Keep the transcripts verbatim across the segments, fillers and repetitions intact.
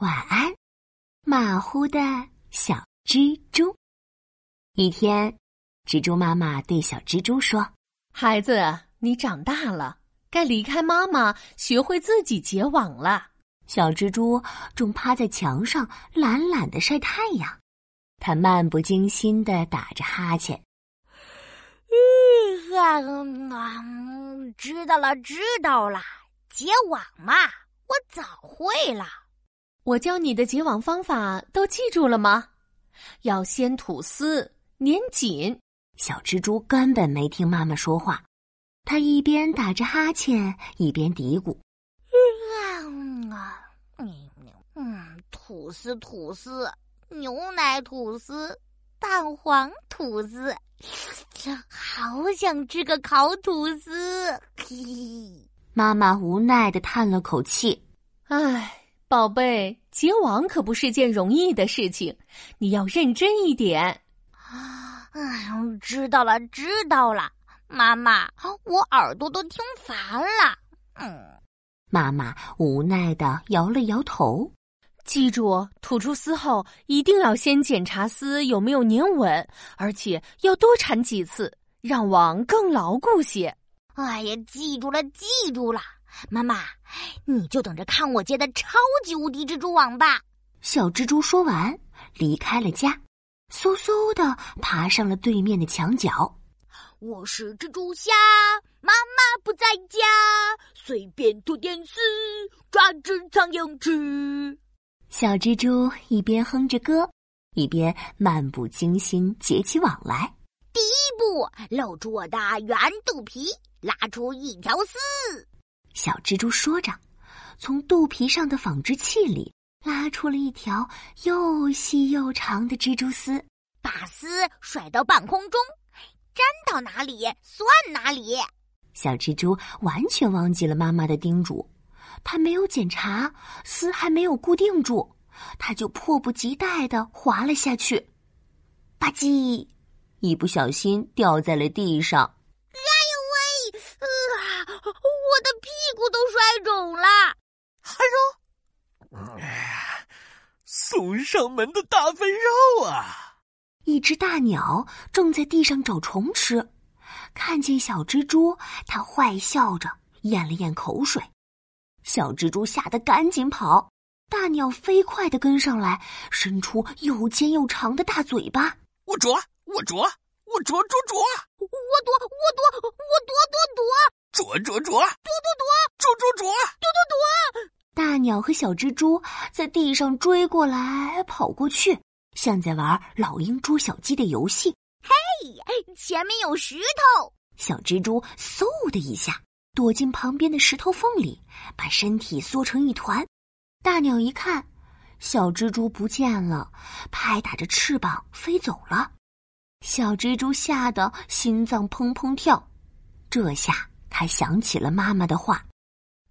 晚安，马虎的小蜘蛛。一天，蜘蛛妈妈对小蜘蛛说：“孩子，你长大了，该离开妈妈，学会自己结网了。”小蜘蛛正趴在墙上懒懒地晒太阳，它漫不经心地打着哈欠。嗯啊、知道了，知道了，结网嘛，我早会了。我教你的结网方法都记住了吗？要先吐丝，粘紧。小蜘蛛根本没听妈妈说话，它一边打着哈欠，一边嘀咕：“嗯啊，嗯嗯，吐丝吐丝，牛奶吐丝，蛋黄吐丝。”好想吃个烤吐司。嘿嘿，妈妈无奈地叹了口气：“唉，宝贝，结网可不是件容易的事情，你要认真一点。”“哎，知道了，知道了，妈妈，我耳朵都听烦了。”嗯，妈妈无奈地摇了摇头。“记住，吐出丝后一定要先检查丝有没有粘稳，而且要多缠几次，让网更牢固些。”“哎呀，记住了，记住了，妈妈，你就等着看我结的超级无敌蜘蛛网吧。”小蜘蛛说完，离开了家，嗖嗖地爬上了对面的墙角。“我是蜘蛛侠，妈妈不在家，随便吐点丝，抓只苍蝇吃。”小蜘蛛一边哼着歌，一边漫不经心结起网来。“第一步，露出我的圆肚皮，拉出一条丝。”小蜘蛛说着，从肚皮上的纺织器里拉出了一条又细又长的蜘蛛丝，把丝甩到半空中，粘到哪里算哪里。小蜘蛛完全忘记了妈妈的叮嘱，他没有检查，丝还没有固定住，他就迫不及待地滑了下去，吧唧，一不小心掉在了地上。“哎呦喂，呃、我的屁股都摔肿了。”“哎呦，送上门的大肥肉啊！”一只大鸟正在地上找虫吃，看见小蜘蛛，它坏笑着咽了咽口水。小蜘蛛吓得赶紧跑，大鸟飞快地跟上来，伸出又尖又长的大嘴巴：“我啄，我啄，我啄啄啄，我啄，我啄，我啄啄啄，啄啄啄，啄啄啄，啄啄啄，啄啄啄。”大鸟和小蜘蛛在地上追过来跑过去，像在玩老鹰捉小鸡的游戏。“嘿，前面有石头！”小蜘蛛嗖的一下躲进旁边的石头缝里，把身体缩成一团。大鸟一看，小蜘蛛不见了，拍打着翅膀飞走了。小蜘蛛吓得心脏砰砰跳，这下它想起了妈妈的话：“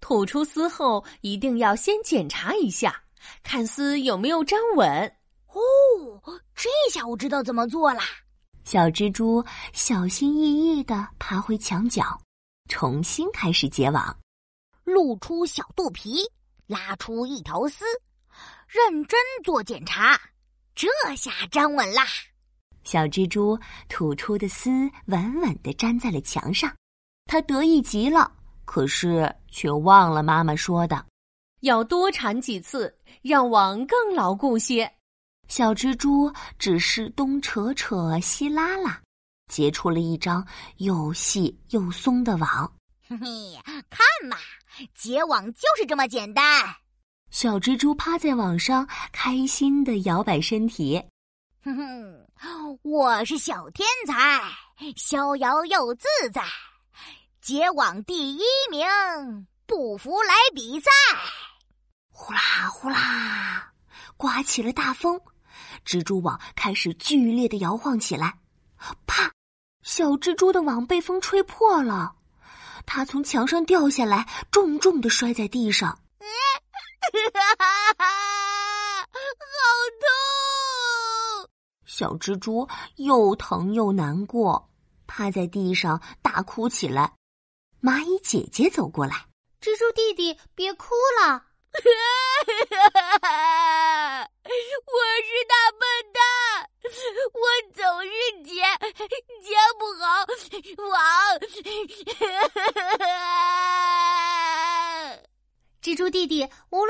吐出丝后一定要先检查一下，看丝有没有粘稳。”“哦，这下我知道怎么做啦。”小蜘蛛小心翼翼地爬回墙角，重新开始结网。“露出小肚皮，拉出一条丝，认真做检查，这下粘稳啦。”小蜘蛛吐出的丝稳稳地粘在了墙上，它得意极了，可是却忘了妈妈说的：“要多缠几次，让网更牢固些。”小蜘蛛只是东扯扯西拉拉，结出了一张又细又松的网。“嘿嘿，看吧，结网就是这么简单。”小蜘蛛趴在网上，开心地摇摆身体。“哼哼，我是小天才，逍遥又自在，结网第一名，不服来比赛。”呼啦呼啦，刮起了大风，蜘蛛网开始剧烈地摇晃起来。啪！小蜘蛛的网被风吹破了，它从墙上掉下来，重重地摔在地上。“好痛！”小蜘蛛又疼又难过，趴在地上大哭起来。蚂蚁姐姐走过来：“蜘蛛弟弟，别哭了。”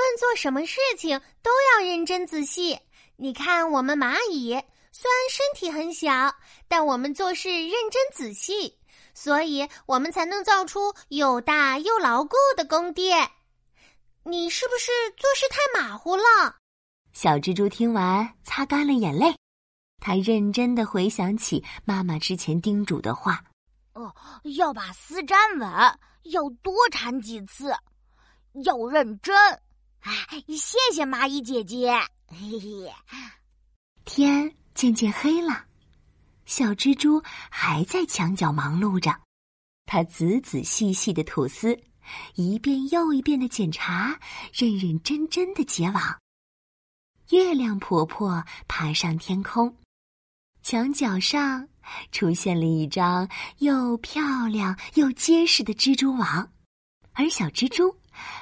论做什么事情都要认真仔细。你看我们蚂蚁，虽然身体很小，但我们做事认真仔细，所以我们才能造出又大又牢固的宫殿。你是不是做事太马虎了？小蜘蛛听完擦干了眼泪，他认真地回想起妈妈之前叮嘱的话。哦，要把丝粘稳，要多缠几次，要认真。哎，谢谢蚂蚁姐姐。嘿嘿。天渐渐黑了，小蜘蛛还在墙角忙碌着，它仔仔细细地吐丝，一遍又一遍地检查，认认真真地结网。月亮婆婆爬上天空，墙角上出现了一张又漂亮又结实的蜘蛛网，而小蜘蛛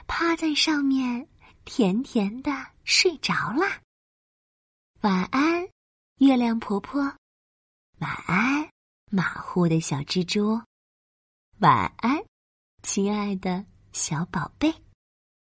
趴在上面甜甜地睡着了。晚安，月亮婆婆。晚安，马虎的小蜘蛛。晚安，亲爱的小宝贝。